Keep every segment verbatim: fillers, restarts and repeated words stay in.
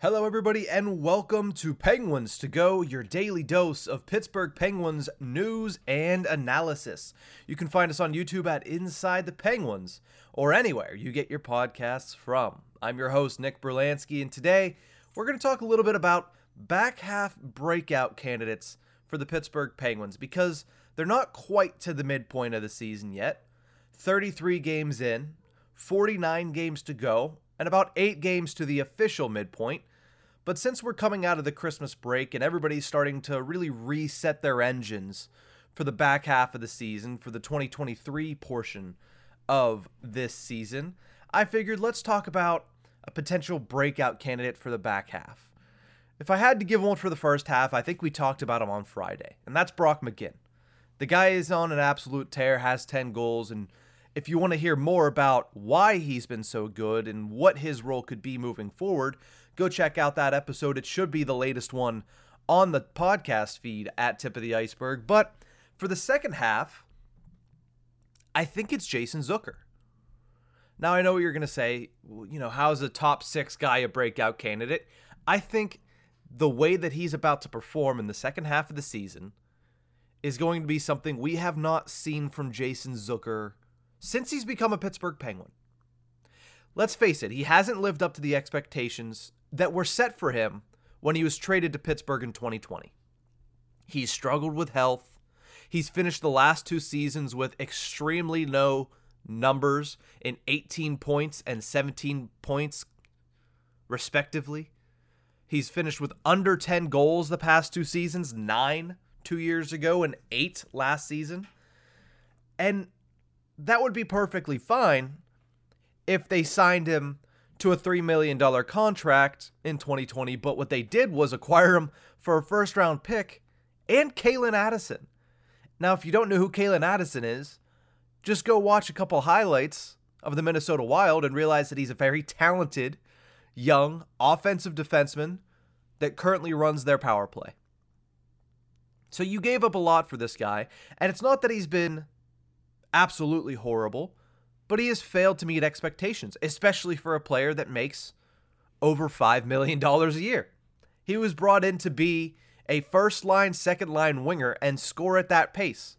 Hello, everybody, and welcome to Penguins to Go, your daily dose of Pittsburgh Penguins news and analysis. You can find us on YouTube at Inside the Penguins, or anywhere you get your podcasts from. I'm your host, Nick Burlansky, and today we're going to talk a little bit about back half breakout candidates for the Pittsburgh Penguins, because they're not quite to the midpoint of the season yet. thirty-three games in, forty-nine games to go, and about eight games to the official midpoint. But since we're coming out of the Christmas break and everybody's starting to really reset their engines for the back half of the season, for the twenty twenty-three portion of this season, I figured let's talk about a potential breakout candidate for the back half. If I had to give one for the first half, I think we talked about him on Friday, and that's Brock McGinn. The guy is on an absolute tear, has ten goals, and if you want to hear more about why he's been so good and what his role could be moving forward, go check out that episode. It should be the latest one on the podcast feed at Tip of the Iceberg. But for the second half, I think it's Jason Zucker. Now, I know what you're going to say. You know, how's a top six guy a breakout candidate? I think the way that he's about to perform in the second half of the season is going to be something we have not seen from Jason Zucker since he's become a Pittsburgh Penguin. Let's face it, he hasn't lived up to the expectations that were set for him when he was traded to Pittsburgh in twenty twenty. He's struggled with health. He's finished the last two seasons with extremely low numbers in eighteen points and seventeen points, respectively. He's finished with under ten goals the past two seasons, nine two years ago and eight last season. And that would be perfectly fine if they signed him to a three million dollars contract in twenty twenty, but what they did was acquire him for a first-round pick and Kalen Addison. Now, if you don't know who Kalen Addison is, just go watch a couple highlights of the Minnesota Wild and realize that he's a very talented, young, offensive defenseman that currently runs their power play. So you gave up a lot for this guy, and it's not that he's been absolutely horrible, but he has failed to meet expectations, especially for a player that makes over five million dollars a year. He was brought in to be a first-line, second-line winger and score at that pace.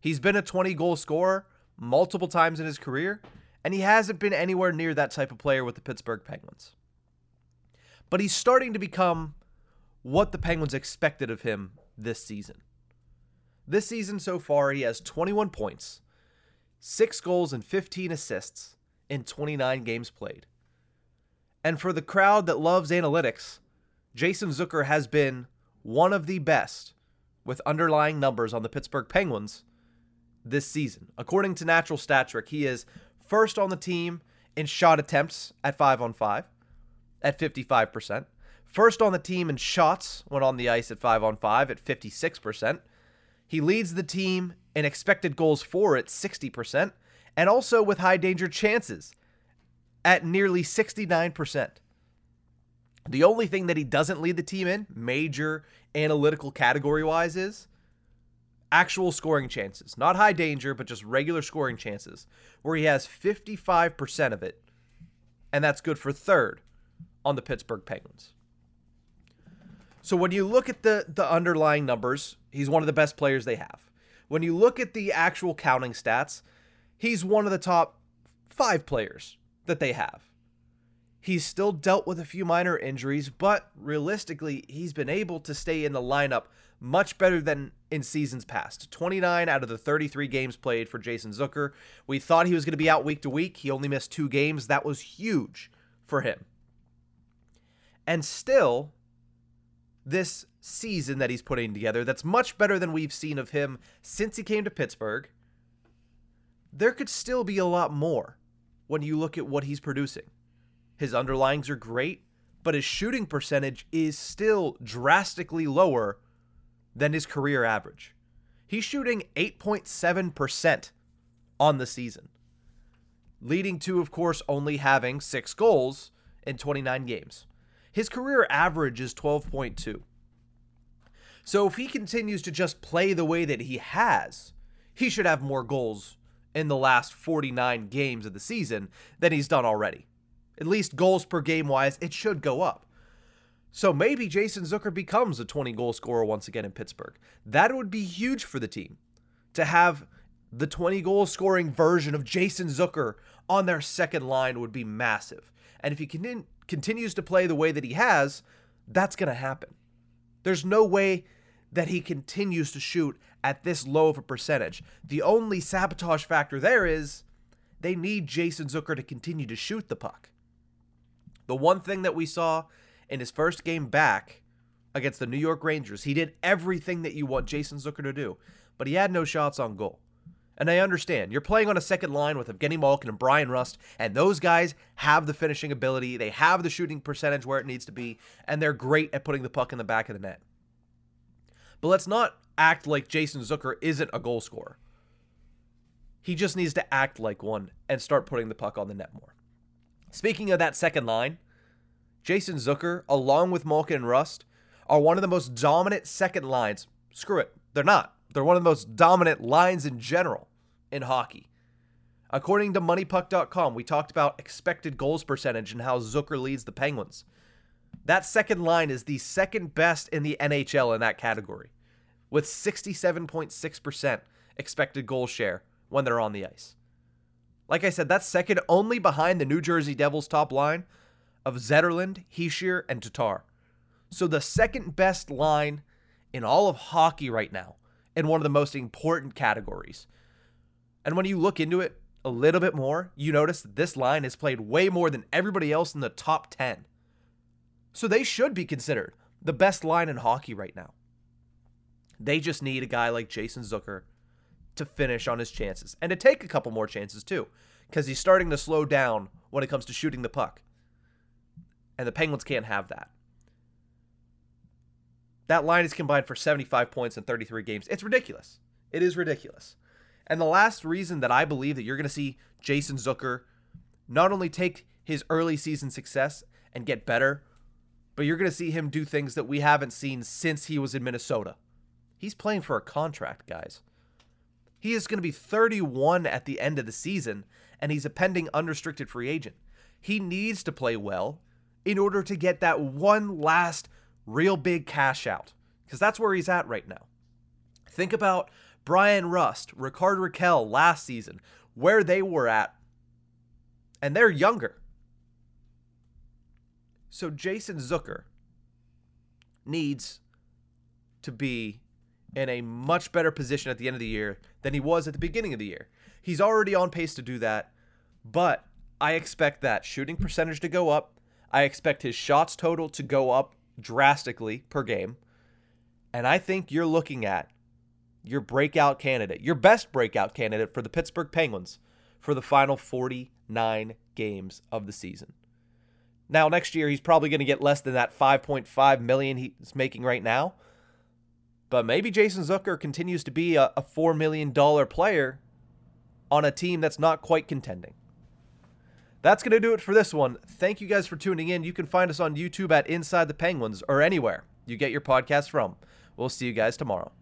He's been a twenty-goal scorer multiple times in his career, and he hasn't been anywhere near that type of player with the Pittsburgh Penguins. But he's starting to become what the Penguins expected of him this season. This season so far, he has twenty-one points, six goals and fifteen assists in twenty-nine games played. And for the crowd that loves analytics, Jason Zucker has been one of the best with underlying numbers on the Pittsburgh Penguins this season. According to Natural Stat Trick, he is first on the team in shot attempts at five on five at fifty-five percent, first on the team in shots when on the ice at five on five at fifty-six percent. He leads the team in expected goals for at sixty percent, and also with high danger chances at nearly sixty-nine percent. The only thing that he doesn't lead the team in, major analytical category-wise, is actual scoring chances. Not high danger, but just regular scoring chances, where he has fifty-five percent of it, and that's good for third on the Pittsburgh Penguins. So when you look at the, the underlying numbers, he's one of the best players they have. When you look at the actual counting stats, he's one of the top five players that they have. He's still dealt with a few minor injuries, but realistically, he's been able to stay in the lineup much better than in seasons past. twenty-nine out of the thirty-three games played for Jason Zucker. We thought he was going to be out week to week. He only missed two games. That was huge for him. And still, this season that he's putting together, that's much better than we've seen of him since he came to Pittsburgh, there could still be a lot more when you look at what he's producing. His underlyings are great, but his shooting percentage is still drastically lower than his career average. He's shooting eight point seven percent on the season, leading to, of course, only having six goals in twenty-nine games. His career average is twelve point two. So if he continues to just play the way that he has, he should have more goals in the last forty-nine games of the season than he's done already. At least goals per game wise, it should go up. So maybe Jason Zucker becomes a twenty-goal scorer once again in Pittsburgh. That would be huge for the team, to have the twenty-goal scoring version of Jason Zucker on their second line would be massive. And if he can, continues to play the way that he has, that's going to happen. There's no way that he continues to shoot at this low of a percentage. The only sabotage factor there is they need Jason Zucker to continue to shoot the puck. The one thing that we saw in his first game back against the New York Rangers, he did everything that you want Jason Zucker to do, but he had no shots on goal. And I understand, you're playing on a second line with Evgeny Malkin and Brian Rust, and those guys have the finishing ability, they have the shooting percentage where it needs to be, and they're great at putting the puck in the back of the net. But let's not act like Jason Zucker isn't a goal scorer. He just needs to act like one and start putting the puck on the net more. Speaking of that second line, Jason Zucker, along with Malkin and Rust, are one of the most dominant second lines. Screw it. They're not. They're one of the most dominant lines in general in hockey. According to money puck dot com, we talked about expected goals percentage and how Zucker leads the Penguins. That second line is the second best in the N H L in that category, with sixty-seven point six percent expected goal share when they're on the ice. Like I said, that's second only behind the New Jersey Devils top line of Zetterlund, Hischier, and Tatar. So the second best line in all of hockey right now in one of the most important categories. And when you look into it a little bit more, you notice that this line has played way more than everybody else in the top ten. So they should be considered the best line in hockey right now. They just need a guy like Jason Zucker to finish on his chances and to take a couple more chances too, because he's starting to slow down when it comes to shooting the puck, and the Penguins can't have that. That line is combined for seventy-five points in thirty-three games. It's ridiculous. It is ridiculous. And the last reason that I believe that you're going to see Jason Zucker not only take his early season success and get better, but you're going to see him do things that we haven't seen since he was in Minnesota. He's playing for a contract, guys. He is going to be thirty-one at the end of the season, and he's a pending unrestricted free agent. He needs to play well in order to get that one last real big cash out, because that's where he's at right now. Think about Brian Rust, Ricardo Raquel last season, where they were at, and they're younger. So Jason Zucker needs to be in a much better position at the end of the year than he was at the beginning of the year. He's already on pace to do that, but I expect that shooting percentage to go up. I expect his shots total to go up drastically per game. And I think you're looking at your breakout candidate, your best breakout candidate for the Pittsburgh Penguins for the final forty-nine games of the season. Now, next year, he's probably going to get less than that five point five million dollars he's making right now. But maybe Jason Zucker continues to be a, a four million dollars player on a team that's not quite contending. That's going to do it for this one. Thank you guys for tuning in. You can find us on YouTube at Inside the Penguins or anywhere you get your podcast from. We'll see you guys tomorrow.